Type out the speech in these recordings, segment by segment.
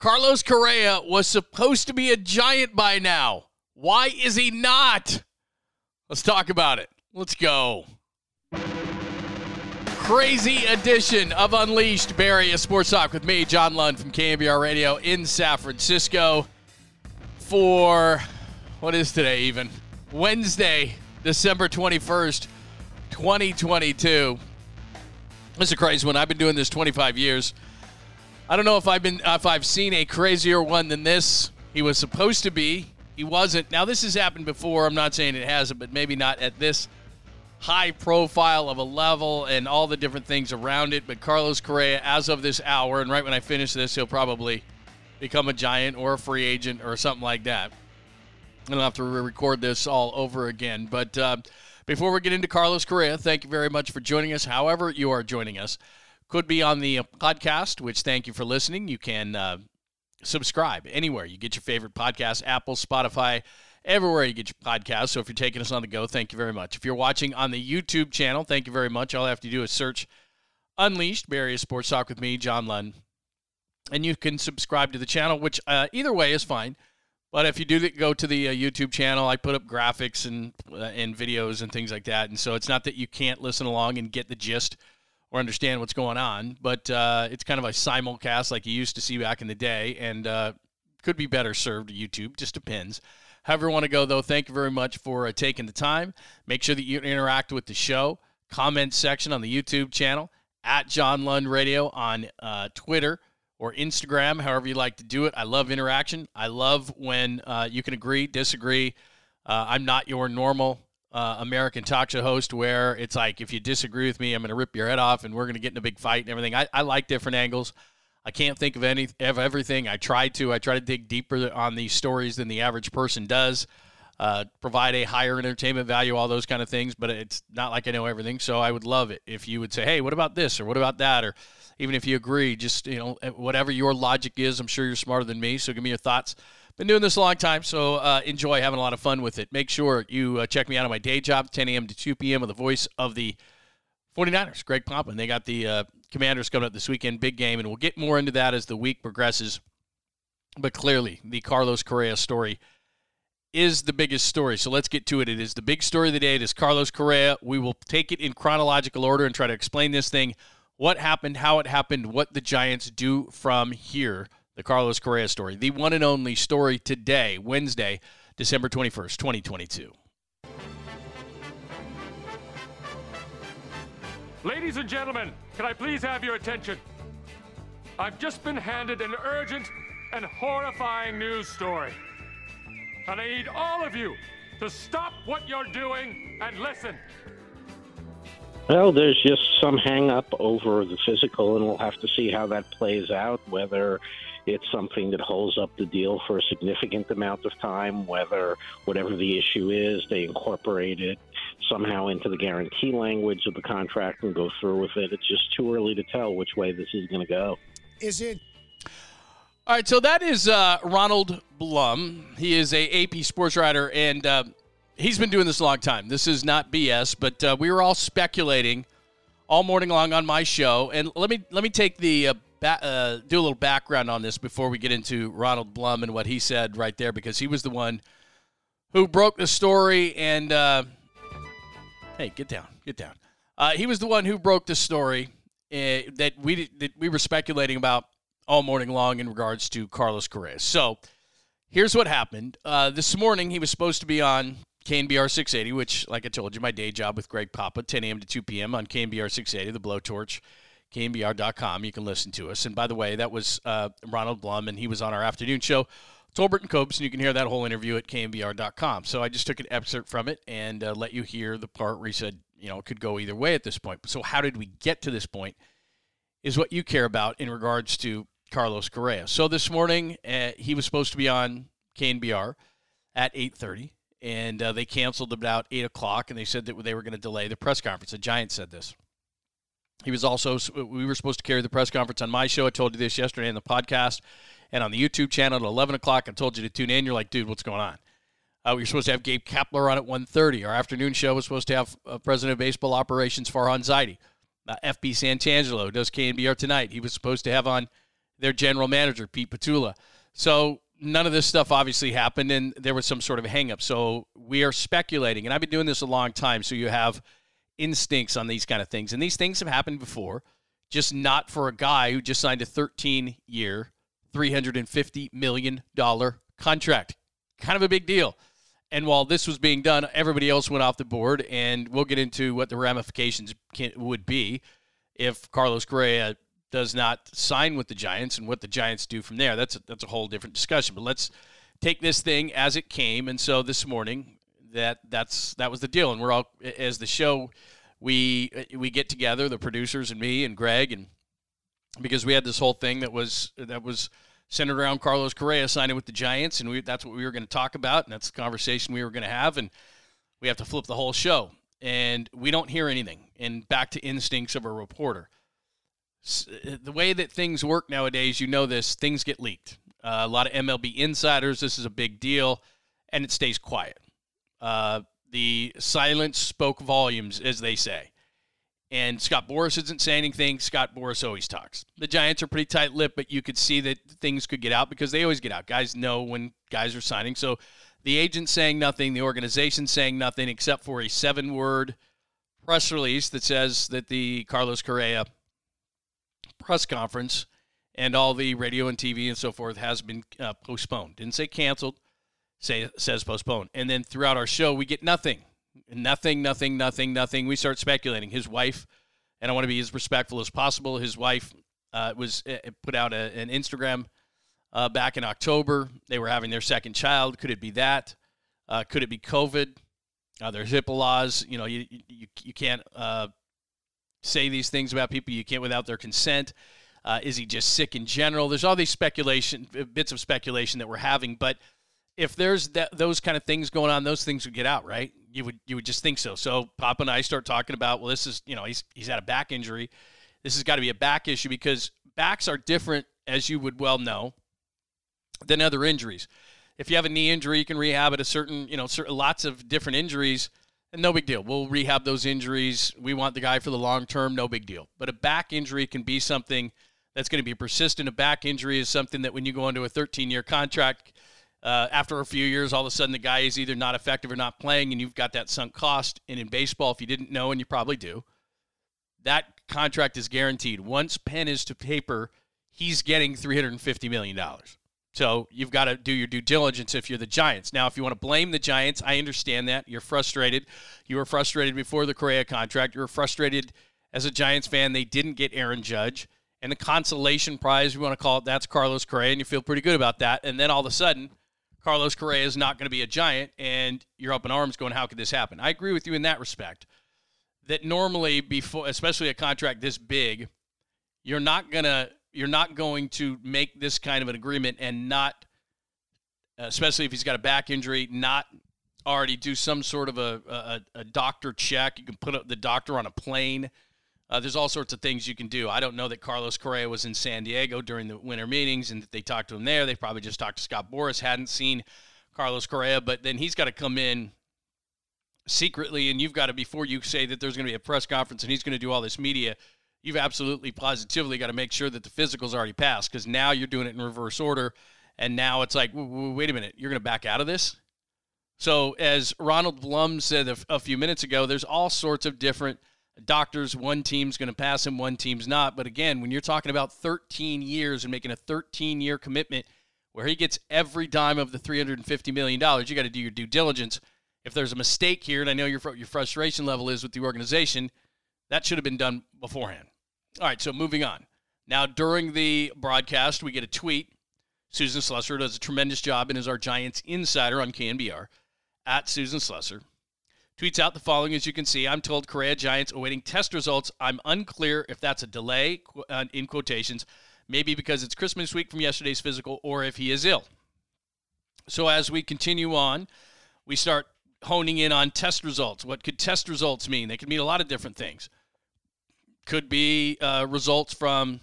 Carlos Correa was supposed to be a Giant by now. Why is he not? Let's talk about it. Let's go. Crazy edition of Unleashed, Bay Area Sports Talk with me, John Lund from KNBR Radio in San Francisco for, what is today even? Wednesday, December 21st, 2022. This is a crazy one. I've been doing this 25 years. I don't know if I've seen a crazier one than this. He was supposed to be. He wasn't. Now, this has happened before. I'm not saying it hasn't, but maybe not at this high profile of a level and all the different things around it. But Carlos Correa, as of this hour, and right when I finish this, he'll probably become a Giant or a free agent or something like that. I'll have to record this all over again. But before we get into Carlos Correa, thank you very much for joining us, however you are joining us. Could be on the podcast, which thank you for listening. You can subscribe anywhere. You get your favorite podcast, Apple, Spotify, everywhere you get your podcast. So if you're taking us on the go, thank you very much. If you're watching on the YouTube channel, thank you very much. All I have to do is search Unleashed, Bay Area Sports Talk with me, John Lund. And you can subscribe to the channel, which either way is fine. But if you do go to the YouTube channel, I put up graphics and videos and things like that. And so it's not that you can't listen along and get the gist or understand what's going on, but it's kind of a simulcast like you used to see back in the day, and could be better served YouTube. Just depends. However you want to go, though, thank you very much for taking the time. Make sure that you interact with the show. Comment section on the YouTube channel, at John Lund Radio on Twitter or Instagram, however you like to do it. I love interaction. I love when you can agree, disagree. I'm not your normal American talk show host where it's like, if you disagree with me, I'm going to rip your head off and we're going to get in a big fight and everything. I like different angles. I can't think of everything. I try to dig deeper on these stories than the average person does, provide a higher entertainment value, all those kind of things, but it's not like I know everything. So I would love it if you would say, hey, what about this? Or what about that? Or even if you agree, just, you know, whatever your logic is, I'm sure you're smarter than me. So give me your thoughts. Been doing this a long time, so enjoy having a lot of fun with it. Make sure you check me out on my day job, 10 a.m. to 2 p.m. with the voice of the 49ers, Greg Papa. And they got the Commanders coming up this weekend, big game, and we'll get more into that as the week progresses. But clearly, the Carlos Correa story is the biggest story, so let's get to it. It is the big story of the day. It is Carlos Correa. We will take it in chronological order and try to explain this thing, what happened, how it happened, what the Giants do from here. The Carlos Correa story, the one and only story today, Wednesday, December 21st, 2022. Ladies and gentlemen, can I please have your attention? I've just been handed an urgent and horrifying news story. And I need all of you to stop what you're doing and listen. Well, there's just some hang-up over the physical, and we'll have to see how that plays out, whether it's something that holds up the deal for a significant amount of time, whether whatever the issue is, they incorporate it somehow into the guarantee language of the contract and go through with it. It's just too early to tell which way this is going to go. Is it? All right, so that is Ronald Blum. He is a AP sports writer, and he's been doing this a long time. This is not BS, but we were all speculating all morning long on my show. And let me take the do a little background on this before we get into Ronald Blum and what he said right there, because he was the one who broke the story. And hey, get down. He was the one who broke the story that we were speculating about all morning long in regards to Carlos Correa. So here's what happened this morning. He was supposed to be on KNBR 680, which, like I told you, my day job with Greg Papa, 10 a.m. to 2 p.m. on KNBR 680, the blowtorch, knbr.com. You can listen to us. And by the way, that was Ronald Blum, and he was on our afternoon show, Tolbert and Copes, and you can hear that whole interview at knbr.com. So I just took an excerpt from it and let you hear the part where he said, you know, it could go either way at this point. So how did we get to this point is what you care about in regards to Carlos Correa. So this morning, he was supposed to be on KNBR at 8:30. And they canceled about 8 o'clock, and they said that they were going to delay the press conference. The Giants said this. We were supposed to carry the press conference on my show. I told you this yesterday in the podcast and on the YouTube channel at 11 o'clock. I told you to tune in. You're like, dude, what's going on? We were supposed to have Gabe Kapler on at 1:30. Our afternoon show was supposed to have President of Baseball Operations Farhan Zaidi. FB Santangelo does KNBR tonight. He was supposed to have on their general manager, Pete Petula. So none of this stuff obviously happened, and there was some sort of hang-up. So we are speculating, and I've been doing this a long time, so you have instincts on these kind of things. And these things have happened before, just not for a guy who just signed a 13-year, $350 million contract. Kind of a big deal. And while this was being done, everybody else went off the board, and we'll get into what the ramifications would be if Carlos Correa does not sign with the Giants and what the Giants do from there. That's a whole different discussion. But let's take this thing as it came. And so this morning, that was the deal. And we're all, as the show, we get together, the producers and me and Greg, and because we had this whole thing that was centered around Carlos Correa signing with the Giants, and that's what we were going to talk about, and that's the conversation we were going to have, and we have to flip the whole show. And we don't hear anything. And back to instincts of a reporter. The way that things work nowadays, you know this, things get leaked. A lot of MLB insiders, this is a big deal, and it stays quiet. The silence spoke volumes, as they say. And Scott Boras isn't saying anything. Scott Boras always talks. The Giants are pretty tight-lipped, but you could see that things could get out because they always get out. Guys know when guys are signing. So the agent's saying nothing, the organization's saying nothing, except for a 7-word press release that says that the Carlos Correa press conference and all the radio and TV and so forth has been postponed. Didn't say canceled, says postponed. And then throughout our show, we get nothing. Nothing. We start speculating. His wife, and I want to be as respectful as possible, his wife put out an Instagram back in October. They were having their second child. Could it be that? Could it be COVID? There's HIPAA laws. You know, you can't say these things about people. You can't without their consent. Is he just sick in general? There's all these bits of speculation that we're having, but if there's those kind of things going on, those things would get out, right? You would just think so. So Papa and I start talking about, well, this is, you know, he's had a back injury. This has got to be a back issue because backs are different, as you would well know, than other injuries. If you have a knee injury, you can rehab it. Lots of different injuries, and no big deal. We'll rehab those injuries. We want the guy for the long term, no big deal. But a back injury can be something that's going to be persistent. A back injury is something that when you go into a 13-year contract, after a few years, all of a sudden the guy is either not effective or not playing, and you've got that sunk cost. And in baseball, if you didn't know, and you probably do, that contract is guaranteed. Once pen is to paper, he's getting $350 million. So you've got to do your due diligence if you're the Giants. Now, if you want to blame the Giants, I understand that. You're frustrated. You were frustrated before the Correa contract. You were frustrated as a Giants fan they didn't get Aaron Judge. And the consolation prize, we want to call it, that's Carlos Correa, and you feel pretty good about that. And then all of a sudden, Carlos Correa is not going to be a Giant, and you're up in arms going, how could this happen? I agree with you in that respect, that normally, before, especially a contract this big, you're not going to make this kind of an agreement and not, especially if he's got a back injury, not already do some sort of a doctor check. You can put the doctor on a plane. There's all sorts of things you can do. I don't know that Carlos Correa was in San Diego during the winter meetings and that they talked to him there. They probably just talked to Scott Boras, hadn't seen Carlos Correa, but then he's got to come in secretly, and you've got to, before you say that there's going to be a press conference and he's going to do all this media, you've absolutely positively got to make sure that the physical's already passed, because now you're doing it in reverse order, and now it's like, wait a minute, you're going to back out of this? So as Ronald Blum said a few minutes ago, there's all sorts of different doctors. One team's going to pass him, one team's not. But again, when you're talking about 13 years and making a 13-year commitment where he gets every dime of the $350 million, you got to do your due diligence. If there's a mistake here, and I know your frustration level is with the organization, that should have been done beforehand. All right, so moving on. Now, during the broadcast, we get a tweet. Susan Slusser does a tremendous job and is our Giants insider on KNBR, at Susan Slusser. Tweets out the following, as you can see. I'm told Correa Giants awaiting test results. I'm unclear if that's a delay, in quotations, maybe because it's Christmas week from yesterday's physical, or if he is ill. So as we continue on, we start honing in on test results. What could test results mean? They could mean a lot of different things. Could be results from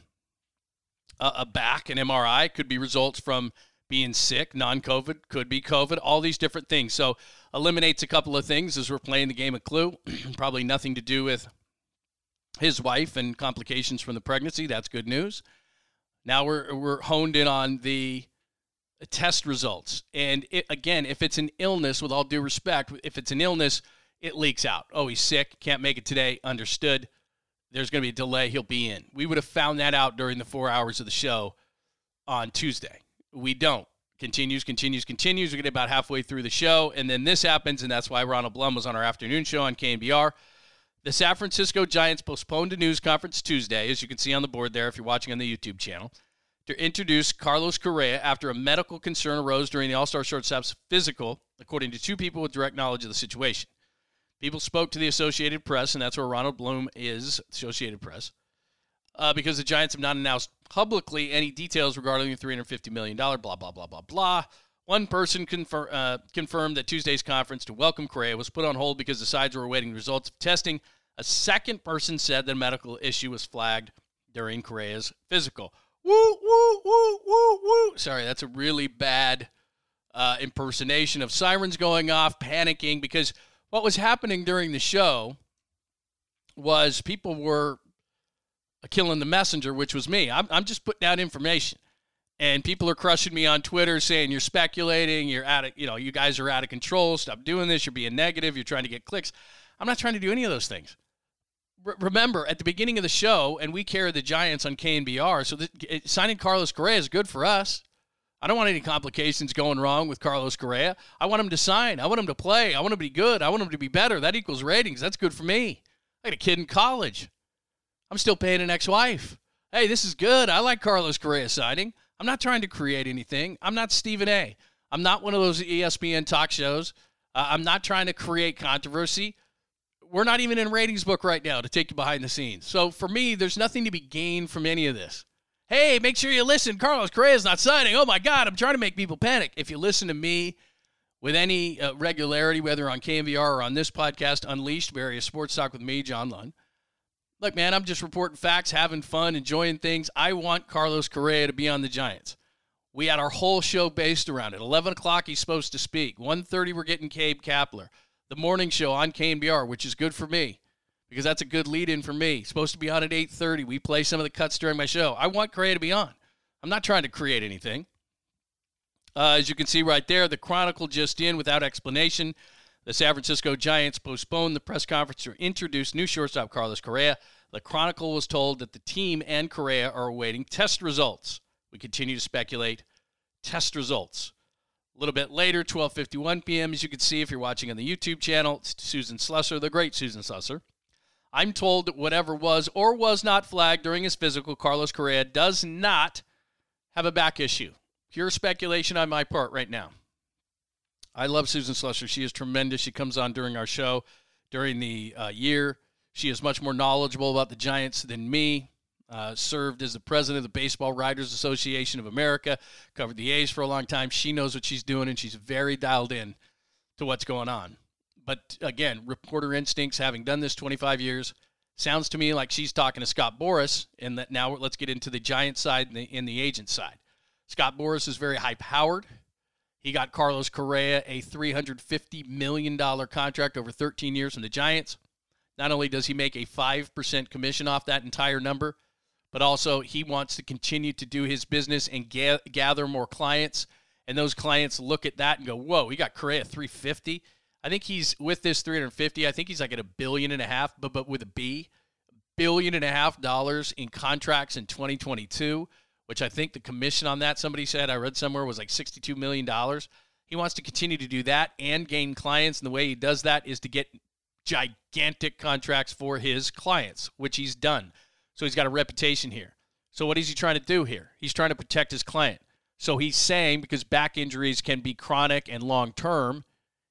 a back, an MRI. Could be results from being sick, non-COVID, could be COVID, all these different things. So eliminates a couple of things as we're playing the game of Clue. Probably nothing to do with his wife and complications from the pregnancy. That's good news. Now we're honed in on the test results. And it, again, if it's an illness, with all due respect, if it's an illness, it leaks out. Oh, he's sick, can't make it today, understood. There's going to be a delay, he'll be in. We would have found that out during the 4 hours of the show on Tuesday. We don't. Continues. We get about halfway through the show, and then this happens, and that's why Ronald Blum was on our afternoon show on KNBR. The San Francisco Giants postponed a news conference Tuesday, as you can see on the board there if you're watching on the YouTube channel, to introduce Carlos Correa after a medical concern arose during the All-Star shortstop's physical, according to two people with direct knowledge of the situation. People spoke to the Associated Press, and that's where Ronald Blum is, Associated Press, because the Giants have not announced publicly any details regarding the $350 million, blah, blah, blah, blah, blah. One person confirmed that Tuesday's conference to welcome Correa was put on hold because the sides were awaiting results of testing. A second person said that a medical issue was flagged during Correa's physical. Woo, woo, woo, woo, woo. Sorry, that's a really bad impersonation of sirens going off, panicking, because what was happening during the show was people were killing the messenger, which was me. I'm just putting out information, and people are crushing me on Twitter, saying you're speculating, you're out of, you know, you guys are out of control. Stop doing this. You're being negative. You're trying to get clicks. I'm not trying to do any of those things. Remember, at the beginning of the show, and we carry the Giants on KNBR, so signing Carlos Correa is good for us. I don't want any complications going wrong with Carlos Correa. I want him to sign. I want him to play. I want him to be good. I want him to be better. That equals ratings. That's good for me. I got a kid in college. I'm still paying an ex-wife. Hey, this is good. I like Carlos Correa signing. I'm not trying to create anything. I'm not Stephen A. I'm not one of those ESPN talk shows. I'm not trying to create controversy. We're not even in ratings book right now to take you behind the scenes. So for me, there's nothing to be gained from any of this. Hey, make sure you listen. Carlos Correa is not signing. Oh, my God, I'm trying to make people panic. If you listen to me with any regularity, whether on KNBR or on this podcast, Unleashed, Bay Area Sports Talk with me, John Lund. Look, man, I'm just reporting facts, having fun, enjoying things. I want Carlos Correa to be on the Giants. We had our whole show based around it. 11 o'clock, he's supposed to speak. 1:30, we're getting Gabe Kapler. The morning show on KNBR, which is good for me, because that's a good lead-in for me. It's supposed to be on at 8:30. We play some of the cuts during my show. I want Correa to be on. I'm not trying to create anything. As you can see right there, the Chronicle just in, without explanation, the San Francisco Giants postponed the press conference to introduce new shortstop Carlos Correa. The Chronicle was told that the team and Correa are awaiting test results. We continue to speculate test results. A little bit later, 12:51 p.m., as you can see if you're watching on the YouTube channel, Susan Slusser, the great Susan Slusser. I'm told that whatever was or was not flagged during his physical, Carlos Correa does not have a back issue. Pure speculation on my part right now. I love Susan Slusser. She is tremendous. She comes on during our show during the year. She is much more knowledgeable about the Giants than me. Served as the president of the Baseball Writers Association of America, covered the A's for a long time. She knows what she's doing, and she's very dialed in to what's going on. But again, reporter instincts, having done this 25 years, sounds to me like she's talking to Scott Boras, and that now let's get into the Giants side and the agent side. Scott Boras is very high-powered. He got Carlos Correa a $350 million contract over 13 years from the Giants. Not only does he make a 5% commission off that entire number, but also he wants to continue to do his business and gather more clients. And those clients look at that and go, whoa, he got Correa $350. I think he's, with this $350, I think he's like at $1.5 billion, but with a B, $1.5 billion in contracts in 2022, which I think the commission on that, somebody said, I read somewhere, was like $62 million. He wants to continue to do that and gain clients, and the way he does that is to get gigantic contracts for his clients, which he's done. So he's got a reputation here. So what is he trying to do here? He's trying to protect his client. So he's saying, because back injuries can be chronic and long-term,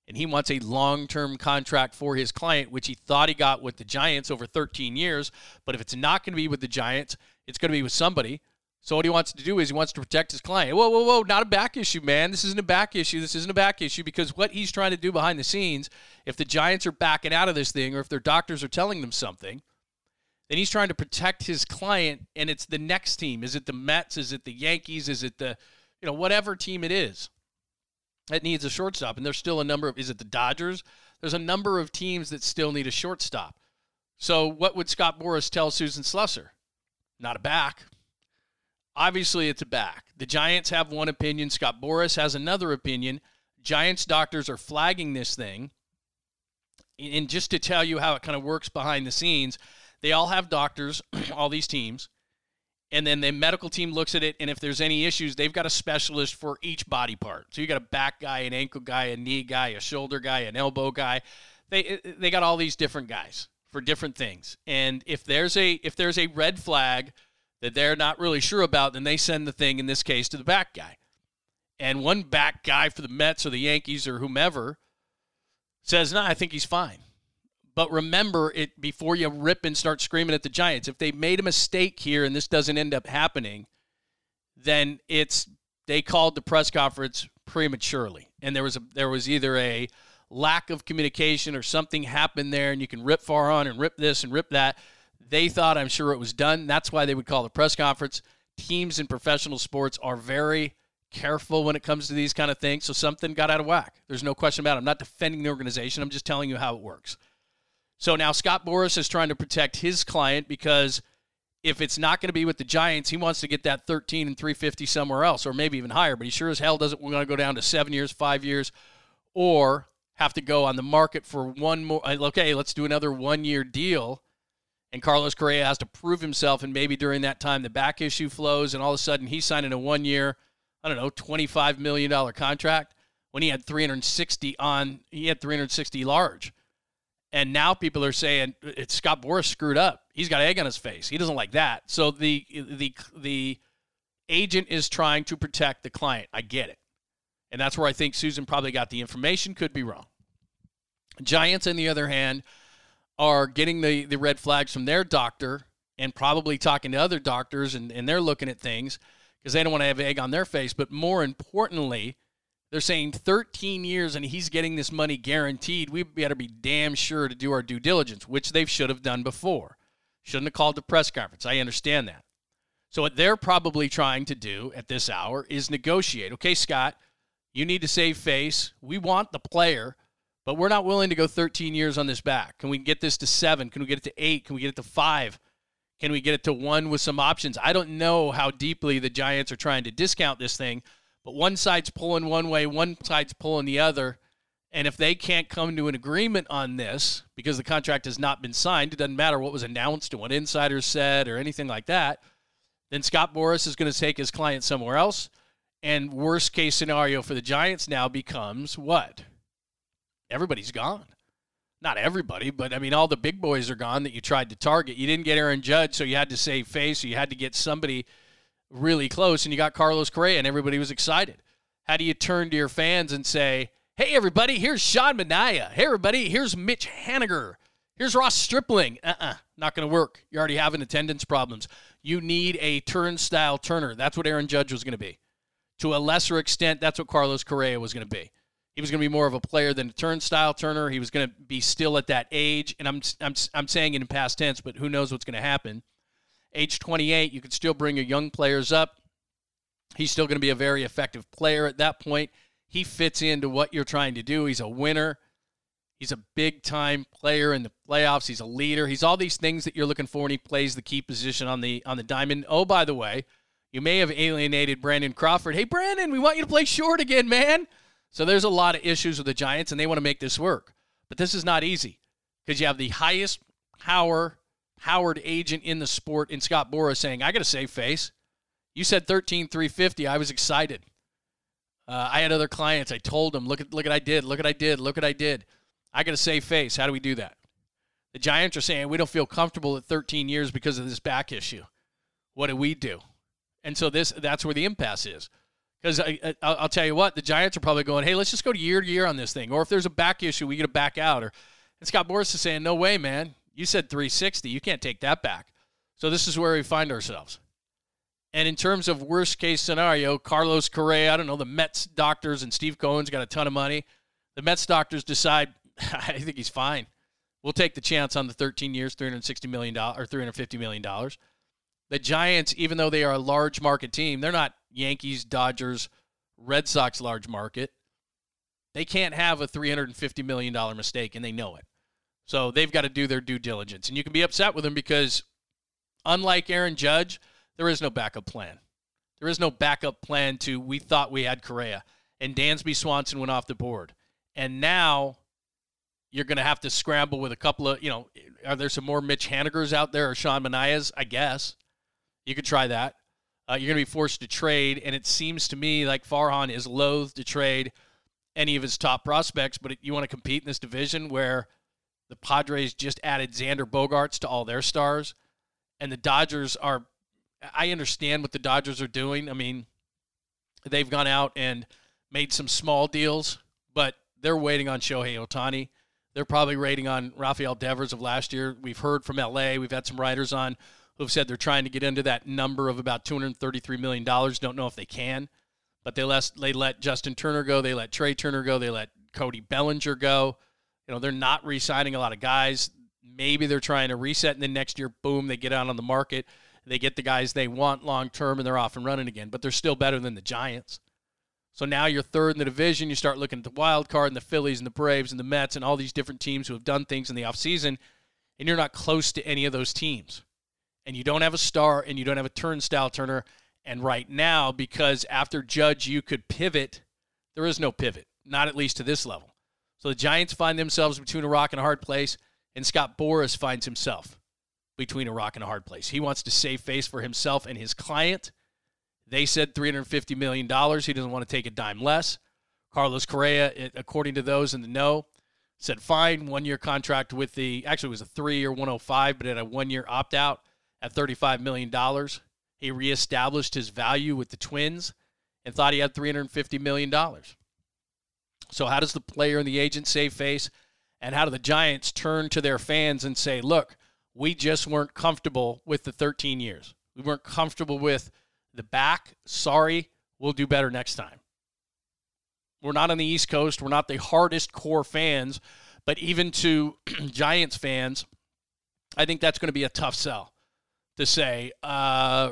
and he wants a long-term contract for his client, which he thought he got with the Giants over 13 years. But if it's not going to be with the Giants, it's going to be with somebody. So what he wants to do is he wants to protect his client. Whoa, whoa, whoa, not a back issue, man. This isn't a back issue. This isn't a back issue, because what he's trying to do behind the scenes, if the Giants are backing out of this thing or if their doctors are telling them something, then he's trying to protect his client, and it's the next team. Is it the Mets? Is it the Yankees? Is it the, you know, whatever team it is that needs a shortstop? And there's still a number of, is it the Dodgers? There's a number of teams that still need a shortstop. So what would Scott Boras tell Susan Slusser? Not a back. Obviously, it's back. The Giants have one opinion. Scott Boras has another opinion. Giants doctors are flagging this thing. And just to tell you how it kind of works behind the scenes, they all have doctors, all these teams, and then the medical team looks at it, and if there's any issues, they've got a specialist for each body part. So you got a back guy, an ankle guy, a knee guy, a shoulder guy, an elbow guy. They got all these different guys for different things. And if there's a red flag that they're not really sure about, then they send the thing, in this case, to the back guy. And one back guy for the Mets or the Yankees or whomever says, no, I think he's fine. But remember it before you rip and start screaming at the Giants. If they made a mistake here and this doesn't end up happening, then they called the press conference prematurely. And there was either a lack of communication or something happened there, and you can rip Farhan and rip this and rip that. They thought, I'm sure, it was done. That's why they would call the press conference. Teams in professional sports are very careful when it comes to these kind of things. So something got out of whack. There's no question about it. I'm not defending the organization. I'm just telling you how it works. So now Scott Boras is trying to protect his client because if it's not going to be with the Giants, he wants to get that 13 and 350 somewhere else or maybe even higher. But he sure as hell doesn't want to go down to 7 years, 5 years, or have to go on the market for one more. Okay, let's do another one-year deal. And Carlos Correa has to prove himself. And maybe during that time, the back issue flows. And all of a sudden, he's signing a one-year, I don't know, $25 million contract when he had 360 on. He had 360 large. And now people are saying it's Scott Boras screwed up. He's got egg on his face. He doesn't like that. So the agent is trying to protect the client. I get it. And that's where I think Susan probably got the information. Could be wrong. Giants, on the other hand, are getting the red flags from their doctor and probably talking to other doctors, and they're looking at things because they don't want to have egg on their face. But more importantly, they're saying 13 years and he's getting this money guaranteed. We better be damn sure to do our due diligence, which they should have done before. Shouldn't have called the press conference. I understand that. So what they're probably trying to do at this hour is negotiate. Okay, Scott, you need to save face. We want the player, but we're not willing to go 13 years on this back. Can we get this to 7? Can we get it to 8? Can we get it to 5? Can we get it to 1 with some options? I don't know how deeply the Giants are trying to discount this thing, but one side's pulling one way, one side's pulling the other, and if they can't come to an agreement on this because the contract has not been signed, it doesn't matter what was announced or what insiders said or anything like that, then Scott Boras is going to take his client somewhere else, and worst-case scenario for the Giants now becomes what? Everybody's gone. Not everybody, but, I mean, all the big boys are gone that you tried to target. You didn't get Aaron Judge, so you had to save face. So you had to get somebody really close, and you got Carlos Correa, and everybody was excited. How do you turn to your fans and say, hey, everybody, here's Seán Manaea. Hey, everybody, here's Mitch Haniger. Here's Ross Stripling. Not going to work. You're already having attendance problems. You need a turnstile turner. That's what Aaron Judge was going to be. To a lesser extent, that's what Carlos Correa was going to be. He was going to be more of a player than a turnstile turner. He was going to be still at that age, and I'm saying it in past tense, but who knows what's going to happen. Age 28, you could still bring your young players up. He's still going to be a very effective player at that point. He fits into what you're trying to do. He's a winner. He's a big-time player in the playoffs. He's a leader. He's all these things that you're looking for, and he plays the key position on the diamond. Oh, by the way, you may have alienated Brandon Crawford. Hey, Brandon, we want you to play short again, man. So there's a lot of issues with the Giants, and they want to make this work. But this is not easy because you have the highest powered agent in the sport in Scott Boras saying, I got to save face. You said 13,350. I was excited. I had other clients. I told them, look at what I did. I got to save face. How do we do that? The Giants are saying, we don't feel comfortable at 13 years because of this back issue. What do we do? And so that's where the impasse is. Because I'll tell you what, the Giants are probably going, hey, let's just go year to year on this thing. Or if there's a back issue, we get to back out. And Scott Boras is saying, no way, man. You said 360. You can't take that back. So this is where we find ourselves. And in terms of worst-case scenario, Carlos Correa, I don't know, the Mets doctors and Steve Cohen's got a ton of money. The Mets doctors decide, I think he's fine. We'll take the chance on the 13 years, $360 million or $350 million. The Giants, even though they are a large market team, they're not Yankees, Dodgers, Red Sox large market. They can't have a $350 million mistake, and they know it. So they've got to do their due diligence. And you can be upset with them because, unlike Aaron Judge, there is no backup plan. There is no backup plan to we thought we had Correa, and Dansby Swanson went off the board. And now you're going to have to scramble with a couple of, you know, are there some more Mitch Hanigers out there or Seán Manaeas? I guess. You could try that. You're going to be forced to trade, and it seems to me like Farhan is loath to trade any of his top prospects, but you want to compete in this division where the Padres just added Xander Bogaerts to all their stars, and the Dodgers are – I understand what the Dodgers are doing. I mean, they've gone out and made some small deals, but they're waiting on Shohei Ohtani. They're probably waiting on Rafael Devers of last year. We've heard from L.A. We've had some writers on – who've said they're trying to get into that number of about $233 million. Don't know if they can, but they let Justin Turner go. They let Trey Turner go. They let Cody Bellinger go. You know, they're not re-signing a lot of guys. Maybe they're trying to reset, and then next year, boom, they get out on the market. They get the guys they want long-term, and they're off and running again, but they're still better than the Giants. So now you're third in the division. You start looking at the wild card and the Phillies and the Braves and the Mets and all these different teams who have done things in the offseason, and you're not close to any of those teams. And you don't have a star, and you don't have a turnstile Turner. And right now, because after Judge you could pivot, there is no pivot, not at least to this level. So the Giants find themselves between a rock and a hard place, and Scott Boras finds himself between a rock and a hard place. He wants to save face for himself and his client. They said $350 million. He doesn't want to take a dime less. Carlos Correa, according to those in the know, said fine, one-year contract with the – actually it was a three-year 105, but it had a one-year opt-out. At $35 million, he reestablished his value with the Twins and thought he had $350 million. So how does the player and the agent save face, and how do the Giants turn to their fans and say, look, we just weren't comfortable with the 13 years. We weren't comfortable with the back. Sorry, we'll do better next time. We're not on the East Coast. We're not the hardest core fans, but even to Giants fans, I think that's going to be a tough sell. To say,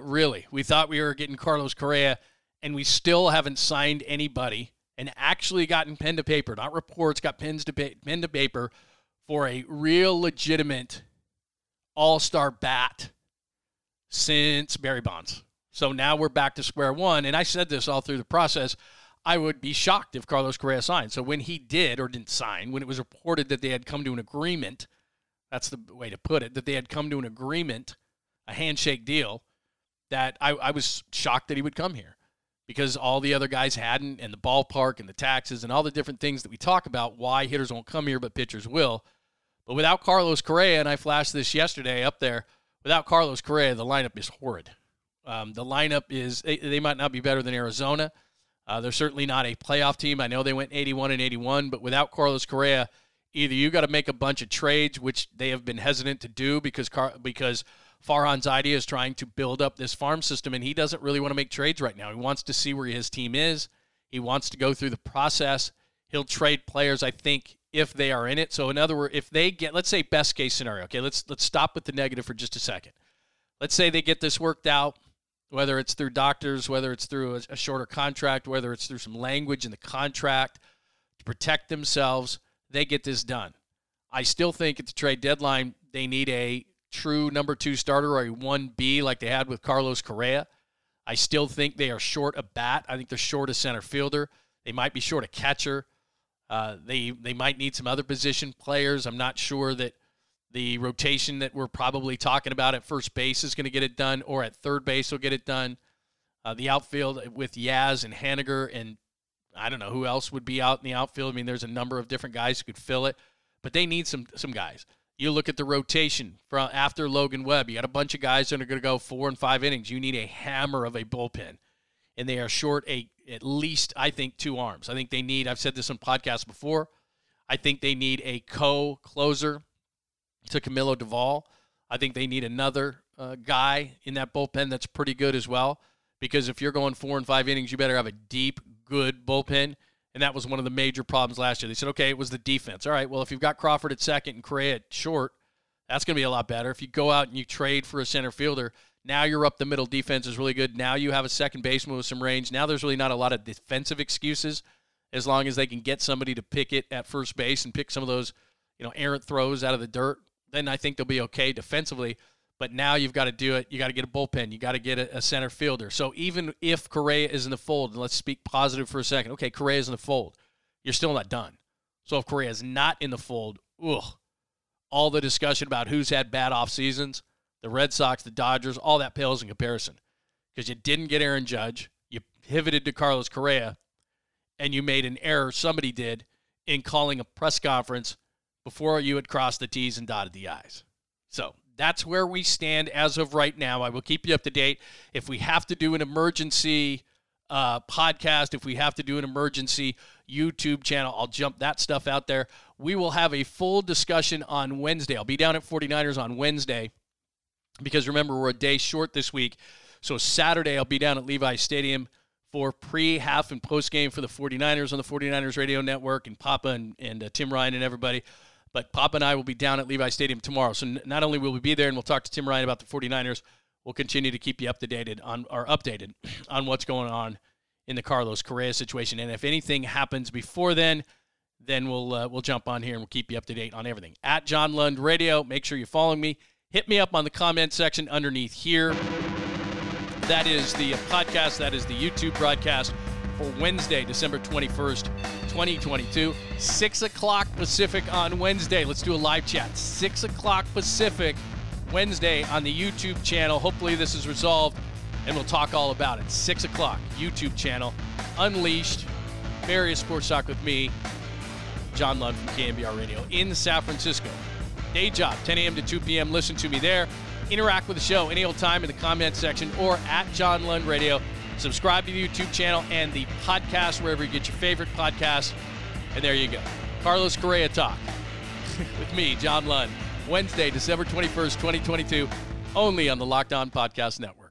really, we thought we were getting Carlos Correa, and we still haven't signed anybody and actually gotten pen to paper, not reports, got pen to paper for a real legitimate all-star bat since Barry Bonds. So now we're back to square one, and I said this all through the process. I would be shocked if Carlos Correa signed. So when he did or didn't sign, when it was reported that they had come to an agreement, that's the way to put it, that they had come to an agreement, a handshake deal, that I was shocked that he would come here because all the other guys hadn't, and the ballpark and the taxes and all the different things that we talk about, why hitters won't come here but pitchers will. But without Carlos Correa, and I flashed this yesterday up there, without Carlos Correa, the lineup is horrid. The lineup is, they might not be better than Arizona. They're certainly not a playoff team. I know they went 81-81, but without Carlos Correa, either you got to make a bunch of trades, which they have been hesitant to do because Farhan Zaidi is trying to build up this farm system, and he doesn't really want to make trades right now. He wants to see where his team is. He wants to go through the process. He'll trade players, I think, if they are in it. So, in other words, if they get, let's say best case scenario, okay, let's stop with the negative for just a second. Let's say they get this worked out, whether it's through doctors, whether it's through a shorter contract, whether it's through some language in the contract to protect themselves, they get this done. I still think at the trade deadline, they need a true number two starter or a 1B like they had with Carlos Correa. I still think they are short a bat. I think they're short a center fielder. They might be short a catcher. They might need some other position players. I'm not sure that the rotation that we're probably talking about at first base is going to get it done, or at third base will get it done. The outfield with Yaz and Haniger, and I don't know who else would be out in the outfield. I mean, there's a number of different guys who could fill it, but they need some guys. You look at the rotation from after Logan Webb. You got a bunch of guys that are going to go 4 and 5 innings. You need a hammer of a bullpen, and they are short at least, I think, two arms. I think they need, I've said this on podcasts before, I think they need a co-closer to Camilo Duvall. I think they need another guy in that bullpen that's pretty good as well, because if you're going 4 and 5 innings, you better have a deep, good bullpen. And that was one of the major problems last year. They said, okay, it was the defense. All right, well, if you've got Crawford at second and Correa at short, that's going to be a lot better. If you go out and you trade for a center fielder, now you're up the middle. Defense is really good. Now you have a second baseman with some range. Now there's really not a lot of defensive excuses as long as they can get somebody to pick it at first base and pick some of those, errant throws out of the dirt. Then I think they'll be okay defensively. But now you've got to do it. You got to get a bullpen. You got to get a center fielder. So even if Correa is in the fold, and let's speak positive for a second. Okay, Correa is in the fold. You're still not done. So if Correa is not in the fold, all the discussion about who's had bad off seasons, the Red Sox, the Dodgers, all that pales in comparison because you didn't get Aaron Judge. You pivoted to Carlos Correa, and you made an error, somebody did, in calling a press conference before you had crossed the T's and dotted the I's. So that's where we stand as of right now. I will keep you up to date. If we have to do an emergency podcast, if we have to do an emergency YouTube channel, I'll jump that stuff out there. We will have a full discussion on Wednesday. I'll be down at 49ers on Wednesday because, remember, we're a day short this week. So Saturday I'll be down at Levi's Stadium for pre, half, and post-game for the 49ers on the 49ers Radio Network and Papa and Tim Ryan and everybody. But Papa and I will be down at Levi's Stadium tomorrow. So not only will we be there and we'll talk to Tim Ryan about the 49ers, we'll continue to keep you updated on what's going on in the Carlos Correa situation. And if anything happens before then we'll jump on here and we'll keep you up to date on everything. At John Lund Radio, make sure you're following me. Hit me up on the comment section underneath here. That is the podcast. That is the YouTube broadcast for Wednesday, December 21st, 2022, 6 o'clock Pacific on Wednesday. Let's do a live chat. 6 o'clock Pacific Wednesday on the YouTube channel. Hopefully this is resolved, and we'll talk all about it. 6 o'clock, YouTube channel, Unleashed, various sports talk with me, John Lund from KNBR Radio in San Francisco. Day job, 10 a.m. to 2 p.m. Listen to me there. Interact with the show any old time in the comment section or at John Lund Radio. Subscribe to the YouTube channel and the podcast, wherever you get your favorite podcast. And there you go. Carlos Correa Talk with me, John Lund, Wednesday, December 21st, 2022, only on the Locked On Podcast Network.